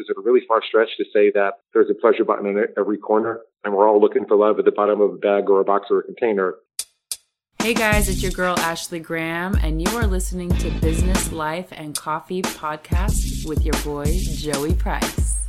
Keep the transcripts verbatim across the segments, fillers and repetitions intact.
Is it a really far stretch to say that there's a pleasure button in every corner and we're all looking for love at the bottom of a bag or a box or a container? Hey guys, it's your girl Ashley Graham, and you are listening to Business Life and Coffee Podcast with your boy Joey Price.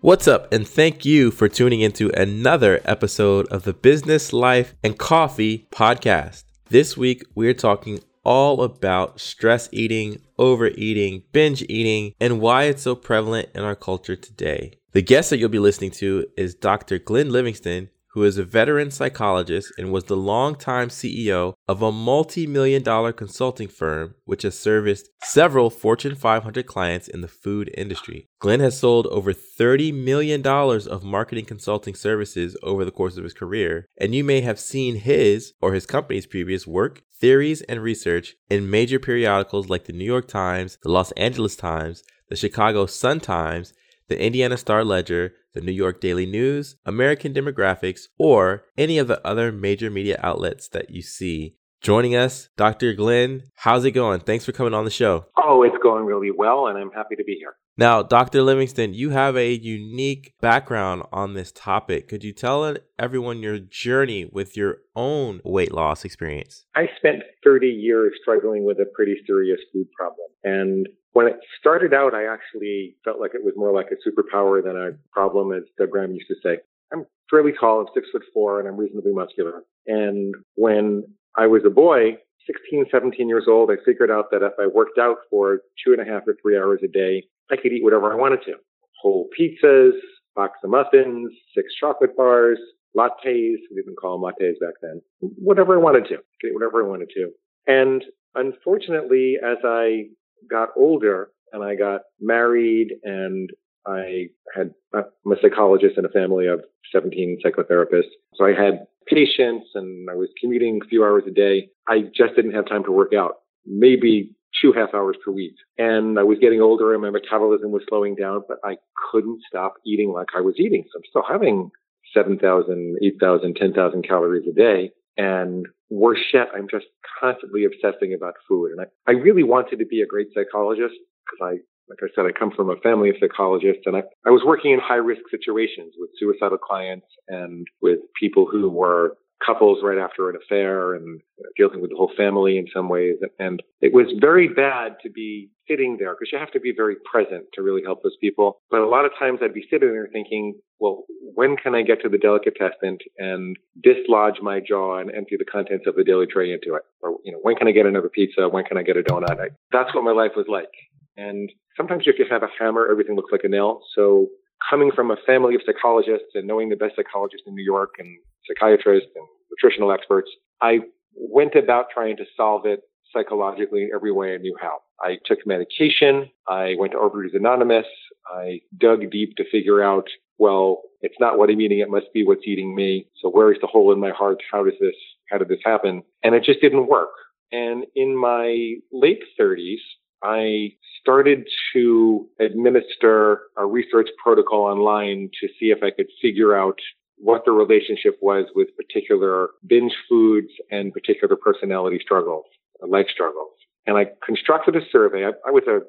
What's up, and thank you for tuning into another episode of the Business Life and Coffee Podcast. This week, we're talking all about stress eating, overeating, binge eating, and why it's so prevalent in our culture today. The guest that you'll be listening to is Doctor Glenn Livingston, who is a veteran psychologist and was the longtime C E O of a multi-million dollar consulting firm, which has serviced several Fortune five hundred clients in the food industry. Glenn has sold over thirty million dollars of marketing consulting services over the course of his career, and you may have seen his or his company's previous work, theories, and research in major periodicals like the New York Times, the Los Angeles Times, the Chicago Sun-Times, the Indiana Star-Ledger, the New York Daily News, American Demographics, or any of the other major media outlets that you see. Joining us, Doctor Glenn, how's it going? Thanks for coming on the show. Oh, it's going really well, and I'm happy to be here. Now, Doctor Livingston, you have a unique background on this topic. Could you tell everyone your journey with your own weight loss experience? I spent thirty years struggling with a pretty serious food problem. And when it started out, I actually felt like it was more like a superpower than a problem, as Doug Graham used to say. I'm fairly tall. I'm six foot four, and I'm reasonably muscular. And when I was a boy, sixteen, seventeen years old, I figured out that if I worked out for two and a half or three hours a day, I could eat whatever I wanted to. Whole pizzas, box of muffins, six chocolate bars, lattes, we didn't call them lattes back then, whatever I wanted to, I could eat whatever I wanted to. And unfortunately, as I got older and I got married and I had, I'm a psychologist in a family of seventeen psychotherapists. So I had patients and I was commuting a few hours a day. I just didn't have time to work out, maybe two half hours per week. And I was getting older and my metabolism was slowing down, but I couldn't stop eating like I was eating. So I'm still having seven thousand, eight thousand, ten thousand calories a day. And worse yet, I'm just constantly obsessing about food. And I, I really wanted to be a great psychologist because I, like I said, I come from a family of psychologists, and I, I was working in high-risk situations with suicidal clients and with people who were couples right after an affair and dealing with the whole family in some ways. And it was very bad to be sitting there because you have to be very present to really help those people. But a lot of times I'd be sitting there thinking, well, when can I get to the delicatessen and dislodge my jaw and empty the contents of the daily tray into it? Or, you know, when can I get another pizza? When can I get a donut? I, that's what my life was like. And sometimes if you have a hammer, everything looks like a nail. So coming from a family of psychologists and knowing the best psychologists in New York and psychiatrists and nutritional experts, I went about trying to solve it psychologically in every way I knew how. I took medication. I went to Overeaters Anonymous. I dug deep to figure out, well, it's not what I'm eating. It must be what's eating me. So where is the hole in my heart? How does this, how did this happen? And it just didn't work. And in my late thirties, I started to administer a research protocol online to see if I could figure out what the relationship was with particular binge foods and particular personality struggles, life struggles. And I constructed a survey. I, I was a,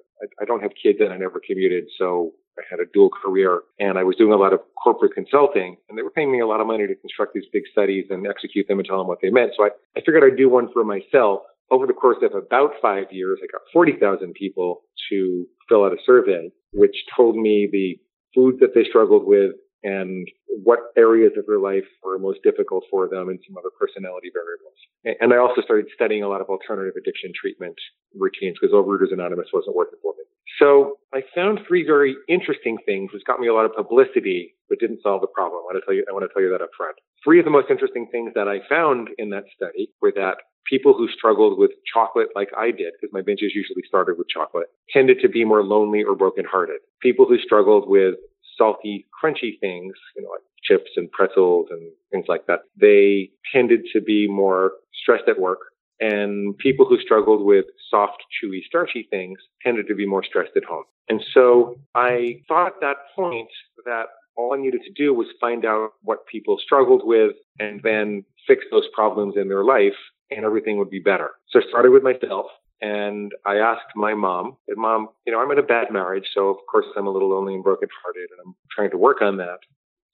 I don't have kids and I never commuted. So I had a dual career and I was doing a lot of corporate consulting, and they were paying me a lot of money to construct these big studies and execute them and tell them what they meant. So I, I figured I'd do one for myself. Over the course of about five years, I got forty thousand people to fill out a survey, which told me the foods that they struggled with and what areas of their life were most difficult for them and some other personality variables. And I also started studying a lot of alternative addiction treatment routines because Overeaters Anonymous wasn't working for me. So I found three very interesting things, which got me a lot of publicity, but didn't solve the problem. I want to tell you, I want to tell you that up front. Three of the most interesting things that I found in that study were that people who struggled with chocolate like I did, because my binges usually started with chocolate, tended to be more lonely or brokenhearted. People who struggled with salty, crunchy things, you know, like chips and pretzels and things like that, they tended to be more stressed at work. And people who struggled with soft, chewy, starchy things tended to be more stressed at home. And so I thought at that point that all I needed to do was find out what people struggled with and then fix those problems in their life, and everything would be better. So I started with myself And I asked my mom, Mom, you know, I'm in a bad marriage, so of course I'm a little lonely and brokenhearted, and I'm trying to work on that.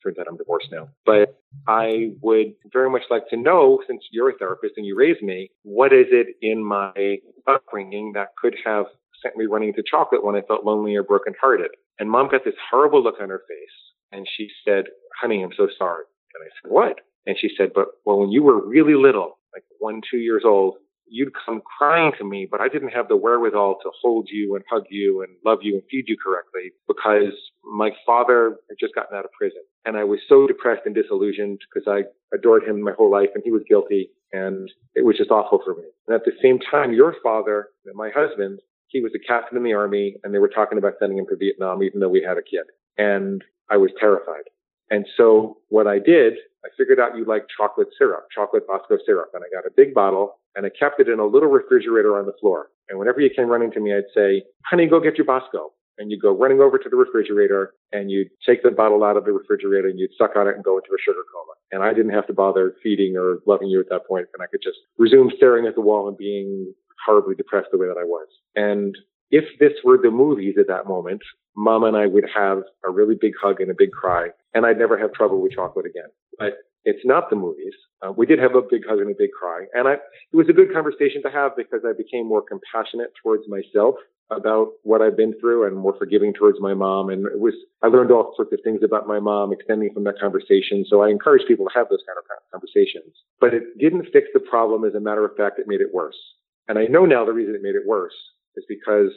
Turns out I'm divorced now. But I would very much like to know, since you're a therapist and you raised me, what is it in my upbringing that could have sent me running to chocolate when I felt lonely or brokenhearted? And Mom got this horrible look on her face, and she said, honey, I'm so sorry. And I said, what? And she said, but well, when you were really little, like one, two years old, you'd come crying to me, but I didn't have the wherewithal to hold you and hug you and love you and feed you correctly because my father had just gotten out of prison. And I was so depressed and disillusioned because I adored him my whole life and he was guilty. And it was just awful for me. And at the same time, your father, my husband, he was a captain in the army and they were talking about sending him to Vietnam, even though we had a kid. And I was terrified. And so what I did, I figured out you like chocolate syrup, chocolate Bosco syrup. And I got a big bottle and I kept it in a little refrigerator on the floor. And whenever you came running to me, I'd say, honey, go get your Bosco. And you'd go running over to the refrigerator and you'd take the bottle out of the refrigerator and you'd suck on it and go into a sugar coma. And I didn't have to bother feeding or loving you at that point. And I could just resume staring at the wall and being horribly depressed the way that I was. And if this were the movies at that moment, Mom and I would have a really big hug and a big cry, and I'd never have trouble with chocolate again. But it's not the movies. Uh, we did have a big hug and a big cry, and I, it was a good conversation to have because I became more compassionate towards myself about what I've been through and more forgiving towards my mom. And it was, I learned all sorts of things about my mom extending from that conversation. So I encourage people to have those kind of conversations, but it didn't fix the problem. As a matter of fact, it made it worse. And I know now the reason it made it worse is because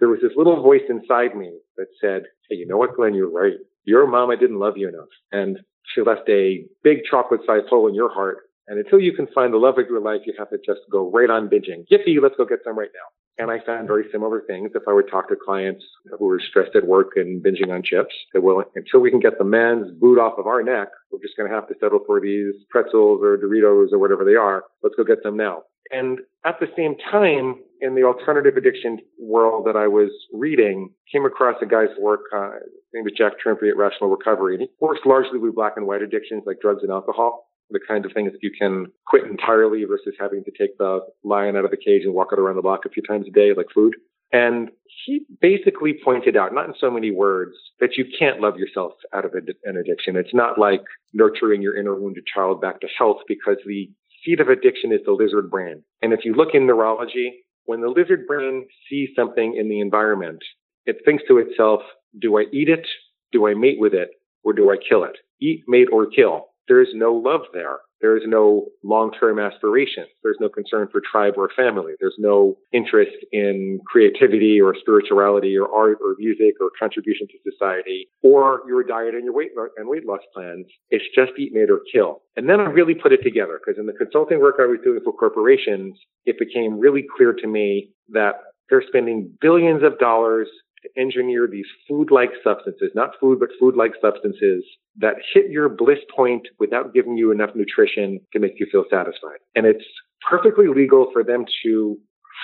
there was this little voice inside me that said, hey, you know what, Glenn, you're right. Your mama didn't love you enough. And she left a big chocolate-sized hole in your heart. And until you can find the love of your life, you have to just go right on binging. Yippee, let's go get some right now. And I found very similar things if I would talk to clients who were stressed at work and binging on chips. That, well, until we can get the man's boot off of our neck, we're just going to have to settle for these pretzels or Doritos or whatever they are. Let's go get them now. And at the same time, in the alternative addiction world that I was reading, came across a guy's work, uh, his name was Jack Trimpey at Rational Recovery. And he works largely with black and white addictions like drugs and alcohol, the kind of things that you can quit entirely versus having to take the lion out of the cage and walk it around the block a few times a day like food. And he basically pointed out, not in so many words, that you can't love yourself out of an addiction. It's not like nurturing your inner wounded child back to health, because the seat of addiction is the lizard brain. And if you look in neurology, when the lizard brain sees something in the environment, it thinks to itself, do I eat it? Do I mate with it? Or do I kill it? Eat, mate, or kill. There is no love there. There is no long-term aspirations. There's no concern for tribe or family. There's no interest in creativity or spirituality or art or music or contribution to society or your diet and your weight and weight loss plans. It's just eat, mate, or kill. And then I really put it together, because in the consulting work I was doing for corporations, it became really clear to me that they're spending billions of dollars to engineer these food-like substances, not food, but food-like substances that hit your bliss point without giving you enough nutrition to make you feel satisfied. And it's perfectly legal for them to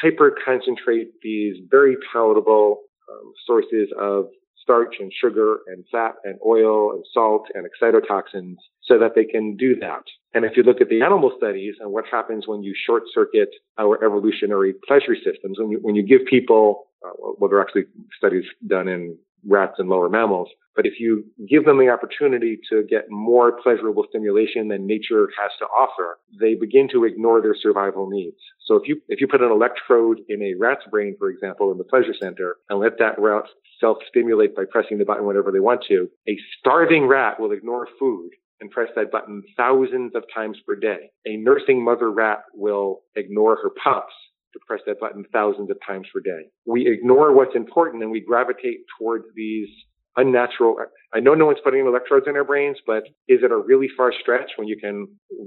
hyper-concentrate these very palatable um, sources of starch and sugar and fat and oil and salt and excitotoxins so that they can do that. And if you look at the animal studies and what happens when you short-circuit our evolutionary pleasure systems, when you, when you give people Uh, well, there are actually studies done in rats and lower mammals. But if you give them the opportunity to get more pleasurable stimulation than nature has to offer, they begin to ignore their survival needs. So if you if you put an electrode in a rat's brain, for example, in the pleasure center, and let that rat self-stimulate by pressing the button whenever they want to, a starving rat will ignore food and press that button thousands of times per day. A nursing mother rat will ignore her pups to press that button thousands of times per day. We ignore what's important and we gravitate towards these unnatural. I know no one's putting electrodes in our brains, but is it a really far stretch when you can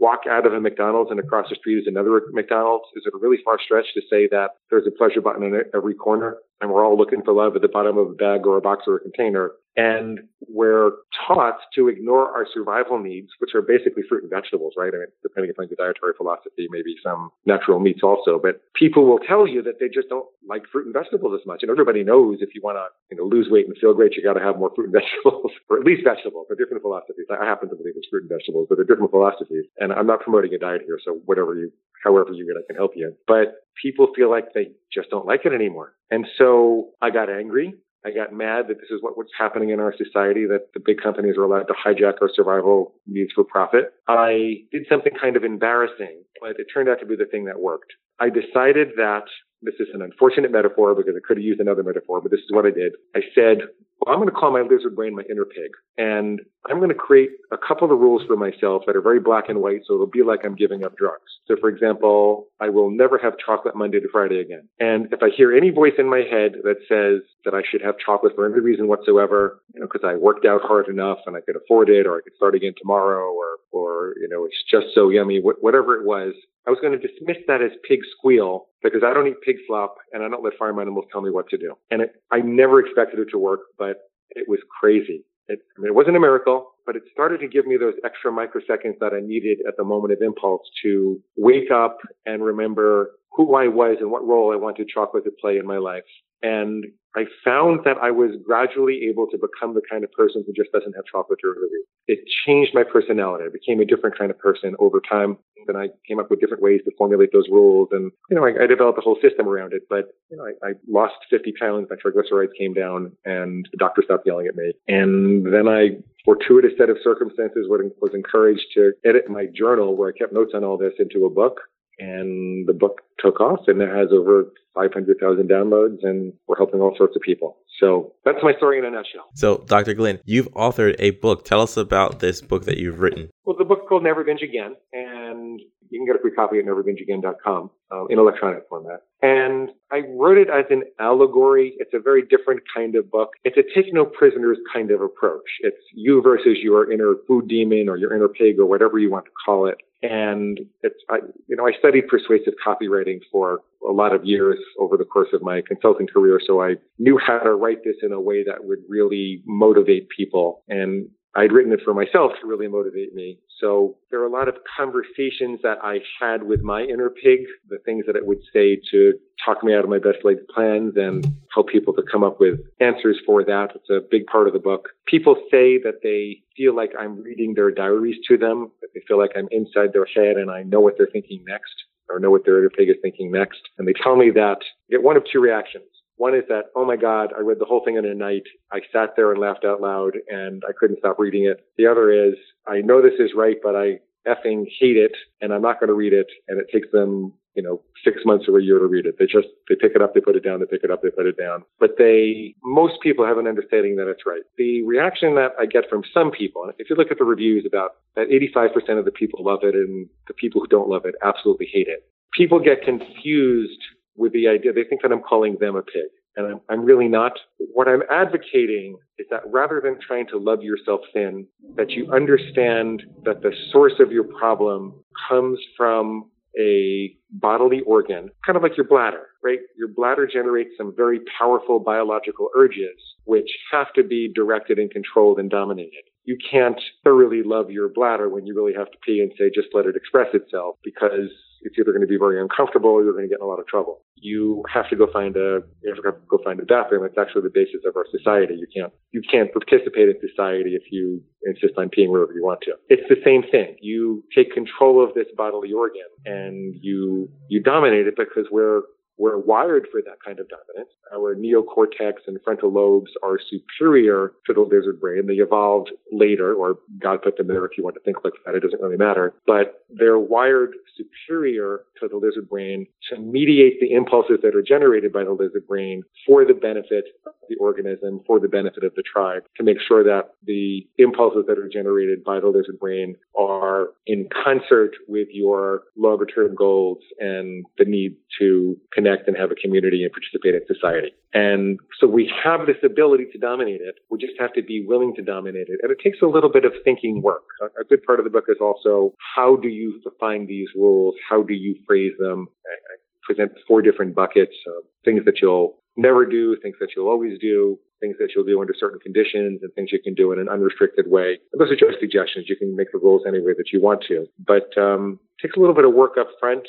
walk out of a McDonald's and across the street is another McDonald's? Is it a really far stretch to say that there's a pleasure button in every corner and we're all looking for love at the bottom of a bag or a box or a container? And we're taught to ignore our survival needs, which are basically fruit and vegetables, right? I mean, depending upon your dietary philosophy, maybe some natural meats also. But people will tell you that they just don't like fruit and vegetables as much. And everybody knows if you want to, you know, lose weight and feel great, you got to have more fruit and vegetables, or at least vegetables. They're different philosophies. I happen to believe it's fruit and vegetables, but they're different philosophies. And I'm not promoting a diet here, so whatever you however good I can help you. But people feel like they just don't like it anymore. And so I got angry. I got mad that this is what, what's happening in our society, that the big companies are allowed to hijack our survival needs for profit. I did something kind of embarrassing, but it turned out to be the thing that worked. I decided that, this is an unfortunate metaphor because I could have used another metaphor, but this is what I did. I said, well, I'm going to call my lizard brain my inner pig, and I'm going to create a couple of rules for myself that are very black and white, so it'll be like I'm giving up drugs. So, for example, I will never have chocolate Monday to Friday again. And if I hear any voice in my head that says that I should have chocolate for any reason whatsoever, you know, because I worked out hard enough and I could afford it, or I could start again tomorrow, or, or you know, it's just so yummy, wh- whatever it was, I was going to dismiss that as pig squeal because I don't eat pig slop and I don't let farm animals tell me what to do. And it, I never expected it to work, but it was crazy. It, I mean, it wasn't a miracle, but it started to give me those extra microseconds that I needed at the moment of impulse to wake up and remember who I was and what role I wanted chocolate to play in my life. And I found that I was gradually able to become the kind of person who just doesn't have chocolate to review. It changed my personality. I became a different kind of person over time. Then I came up with different ways to formulate those rules. And, you know, I, I developed a whole system around it. But, you know, I, I lost fifty pounds. My triglycerides came down and the doctor stopped yelling at me. And then I, fortuitous set of circumstances, was encouraged to edit my journal where I kept notes on all this into a book. And the book took off, and it has over five hundred thousand downloads, and we're helping all sorts of people. So that's my story in a nutshell. So, Doctor Glenn, you've authored a book. Tell us about this book that you've written. Well, the book's called Never Binge Again, and you can get a free copy at never binge again dot com um, in electronic format. And I wrote it as an allegory. It's a very different kind of book. It's a take no prisoners kind of approach. It's you versus your inner food demon or your inner pig or whatever you want to call it. And it's, I, you know, I studied persuasive copywriting for a lot of years over the course of my consulting career. So I knew how to write this in a way that would really motivate people. And I'd written it for myself to really motivate me. So there are a lot of conversations that I had with my inner pig, the things that it would say to talk me out of my best laid plans and help people to come up with answers for that. It's a big part of the book. People say that they feel like I'm reading their diaries to them, that they feel like I'm inside their head and I know what they're thinking next or know what their inner pig is thinking next. And they tell me that I get one of two reactions. One is that, oh my God, I read the whole thing in a night. I sat there and laughed out loud and I couldn't stop reading it. The other is, I know this is right, but I effing hate it and I'm not going to read it. And it takes them, you know, six months or a year to read it. They just, they pick it up, they put it down, they pick it up, they put it down. But they, most people have an understanding that it's right. The reaction that I get from some people, and if you look at the reviews, about that eighty-five percent of the people love it and the people who don't love it absolutely hate it. People get confused with the idea, they think that I'm calling them a pig, and I'm, I'm really not. What I'm advocating is that rather than trying to love yourself thin, that you understand that the source of your problem comes from a bodily organ, kind of like your bladder, right? Your bladder generates some very powerful biological urges, which have to be directed and controlled and dominated. You can't thoroughly love your bladder when you really have to pee and say, just let it express itself, because it's either going to be very uncomfortable or you're going to get in a lot of trouble. You have to go find a, you have to go find a bathroom. It's actually the basis of our society. You can't, you can't participate in society if you insist on peeing wherever you want to. It's the same thing. You take control of this bodily organ and you, you dominate it because we're, we're wired for that kind of dominance. Our neocortex and frontal lobes are superior to the lizard brain. They evolved later, or God put them there if you want to think like that. It doesn't really matter. But they're wired superior to the lizard brain to mediate the impulses that are generated by the lizard brain for the benefit of the organism, for the benefit of the tribe, to make sure that the impulses that are generated by the lizard brain are in concert with your longer-term goals and the need to connect and have a community and participate in society. And so we have this ability to dominate it. We just have to be willing to dominate it. And it takes a little bit of thinking work. A good part of the book is also, how do you define these rules? How do you phrase them? I present four different buckets of things that you'll never do, things that you'll always do, things that you'll do under certain conditions, and things you can do in an unrestricted way. And those are just suggestions. You can make the rules any way that you want to. But um, it takes a little bit of work up front.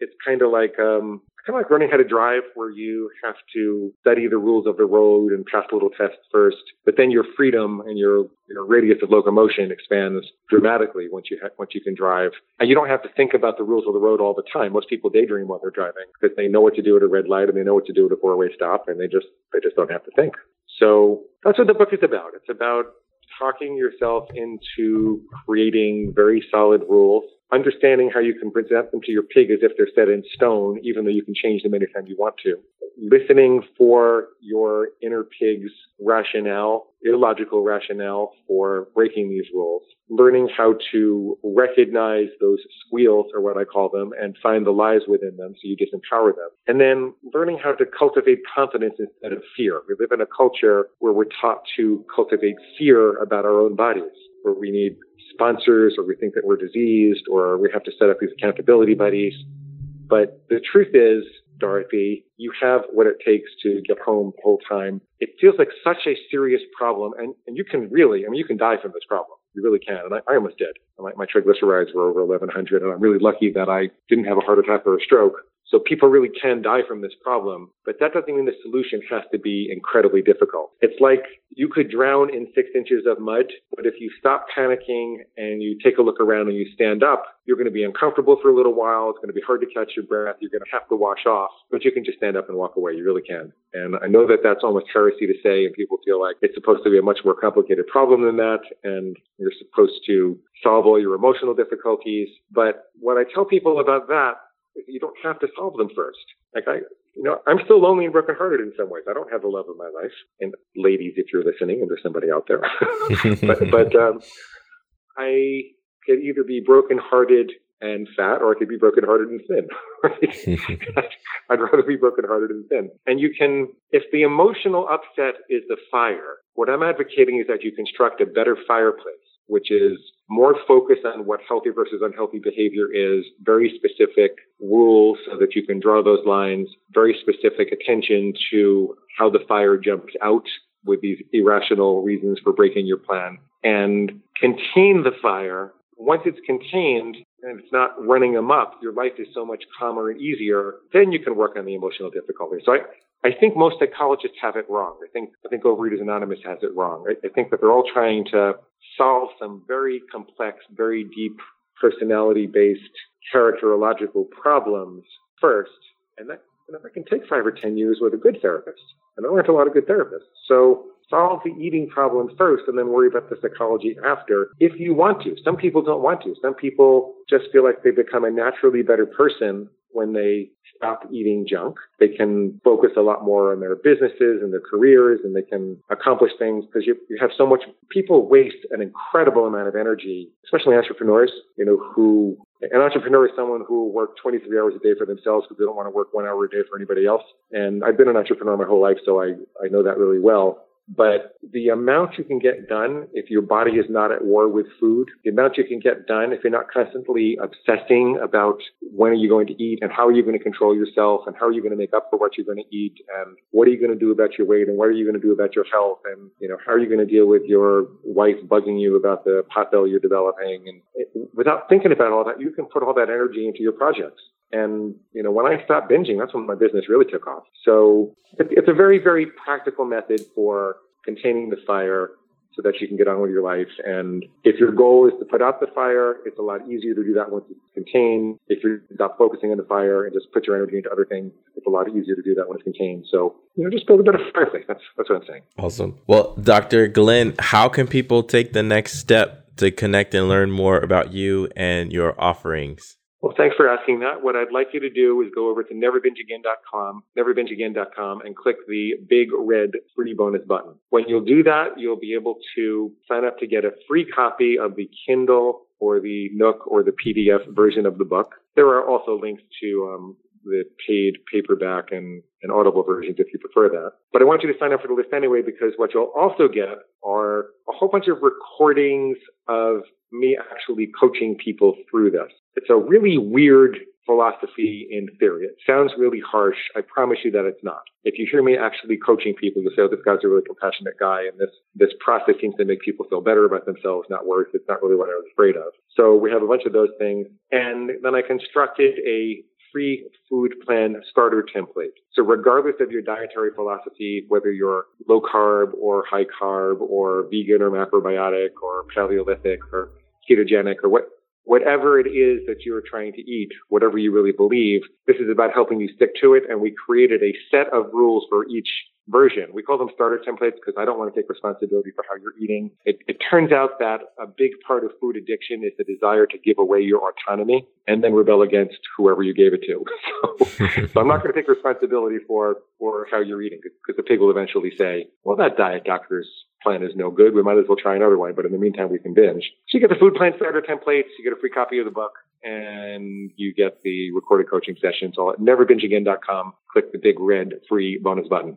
It's kind of like um, kind of like learning how to drive, where you have to study the rules of the road and pass a little test first, but then your freedom and your, your radius of locomotion expands dramatically once you ha- once you can drive. And you don't have to think about the rules of the road all the time. Most people daydream while they're driving because they know what to do at a red light and they know what to do at a four-way stop, and they just they just don't have to think. So that's what the book is about. It's about talking yourself into creating very solid rules, understanding how you can present them to your pig as if they're set in stone, even though you can change them anytime you want to. Listening for your inner pig's rationale, illogical rationale for breaking these rules. Learning how to recognize those squeals, or what I call them, and find the lies within them so you disempower them. And then learning how to cultivate confidence instead of fear. We live in a culture where we're taught to cultivate fear about our own bodies, where we need sponsors, or we think that we're diseased, or we have to set up these accountability buddies. But the truth is, Dorothy, you have what it takes to get home the whole time. It feels like such a serious problem. And, and you can really, I mean, you can die from this problem. You really can. And I, I almost did. My, my triglycerides were over eleven hundred, and I'm really lucky that I didn't have a heart attack or a stroke. So people really can die from this problem, but that doesn't mean the solution has to be incredibly difficult. It's like you could drown in six inches of mud, but if you stop panicking and you take a look around and you stand up, you're going to be uncomfortable for a little while. It's going to be hard to catch your breath. You're going to have to wash off, but you can just stand up and walk away. You really can. And I know that that's almost heresy to say, and people feel like it's supposed to be a much more complicated problem than that, and you're supposed to solve all your emotional difficulties. But what I tell people about that, you don't have to solve them first. Like I, you know, I'm still lonely and brokenhearted in some ways. I don't have the love of my life. And ladies, if you're listening, and there's somebody out there, but, but um, I could either be brokenhearted and fat, or I could be brokenhearted and thin. Right? I'd rather be brokenhearted and thin. And you can, if the emotional upset is the fire, what I'm advocating is that you construct a better fireplace, which is more focused on what healthy versus unhealthy behavior is, very specific rules so that you can draw those lines, very specific attention to how the fire jumps out with these irrational reasons for breaking your plan, and contain the fire. Once it's contained and it's not running amok, your life is so much calmer and easier, then you can work on the emotional difficulty. So I, I think most psychologists have it wrong. I think, I think Overeaters Anonymous has it wrong. I, I think that they're all trying to solve some very complex, very deep personality-based characterological problems first. And that, and that can take five or ten years with a good therapist. And there aren't a lot of good therapists. So solve the eating problem first and then worry about the psychology after, if you want to. Some people don't want to. Some people just feel like they become a naturally better person when they stop eating junk. They can focus a lot more on their businesses and their careers, and they can accomplish things because you, you have so much. People waste an incredible amount of energy, especially entrepreneurs, you know, who, an entrepreneur is someone who will work twenty-three hours a day for themselves because they don't want to work one hour a day for anybody else. And I've been an entrepreneur my whole life, so I, I know that really well. But the amount you can get done if your body is not at war with food, the amount you can get done if you're not constantly obsessing about when are you going to eat and how are you going to control yourself and how are you going to make up for what you're going to eat and what are you going to do about your weight and what are you going to do about your health and, you know, how are you going to deal with your wife bugging you about the potbelly you're developing. And it, without thinking about all that, you can put all that energy into your projects. And, you know, when I stopped binging, that's when my business really took off. So it's a very, very practical method for containing the fire so that you can get on with your life. And if your goal is to put out the fire, it's a lot easier to do that once it's contained. If you're not focusing on the fire and just put your energy into other things, it's a lot easier to do that when it's contained. So, you know, just build a better fireplace. That's, that's what I'm saying. Awesome. Well, Doctor Glenn, how can people take the next step to connect and learn more about you and your offerings? Well, thanks for asking that. What I'd like you to do is go over to never binge again dot com, never binge again dot com, and click the big red free bonus button. When you'll do that, you'll be able to sign up to get a free copy of the Kindle or the Nook or the P D F version of the book. There are also links to um, the paid paperback and, and Audible versions if you prefer that. But I want you to sign up for the list anyway, because what you'll also get are a whole bunch of recordings of me actually coaching people through this. It's a really weird philosophy in theory. It sounds really harsh. I promise you that it's not. If you hear me actually coaching people, you'll say, oh, this guy's a really compassionate guy, and this this process seems to make people feel better about themselves, not worse. It's not really what I was afraid of. So we have a bunch of those things. And then I constructed a free food plan starter template. So regardless of your dietary philosophy, whether you're low carb or high carb or vegan or macrobiotic or paleolithic or ketogenic or what, whatever it is that you're trying to eat, whatever you really believe, this is about helping you stick to it. And we created a set of rules for each version. We call them starter templates because I don't want to take responsibility for how you're eating. It, it turns out that a big part of food addiction is the desire to give away your autonomy and then rebel against whoever you gave it to. So, so I'm not going to take responsibility for, for how you're eating because the pig will eventually say, well, that diet doctor's plan is no good. We might as well try another one. But in the meantime, we can binge. So you get the food plan starter templates, you get a free copy of the book, and you get the recorded coaching sessions all at never binge again dot com. Click the big red free bonus button.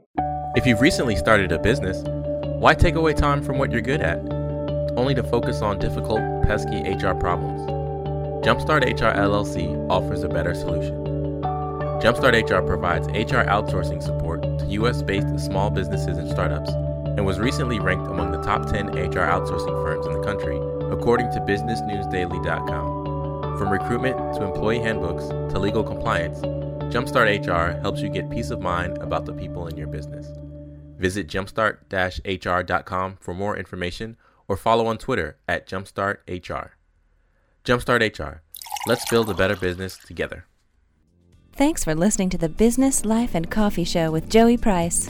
If you've recently started a business, why take away time from what you're good at, only to focus on difficult, pesky H R problems? Jumpstart H R L L C offers a better solution. Jumpstart H R provides H R outsourcing support to U S based small businesses and startups, and was recently ranked among the top ten H R outsourcing firms in the country, according to business news daily dot com. From recruitment to employee handbooks to legal compliance, Jumpstart H R helps you get peace of mind about the people in your business. Visit jumpstart dash H R dot com for more information or follow on Twitter at Jumpstart H R. Jumpstart H R. Let's build a better business together. Thanks for listening to the Business Life and Coffee Show with Joey Price.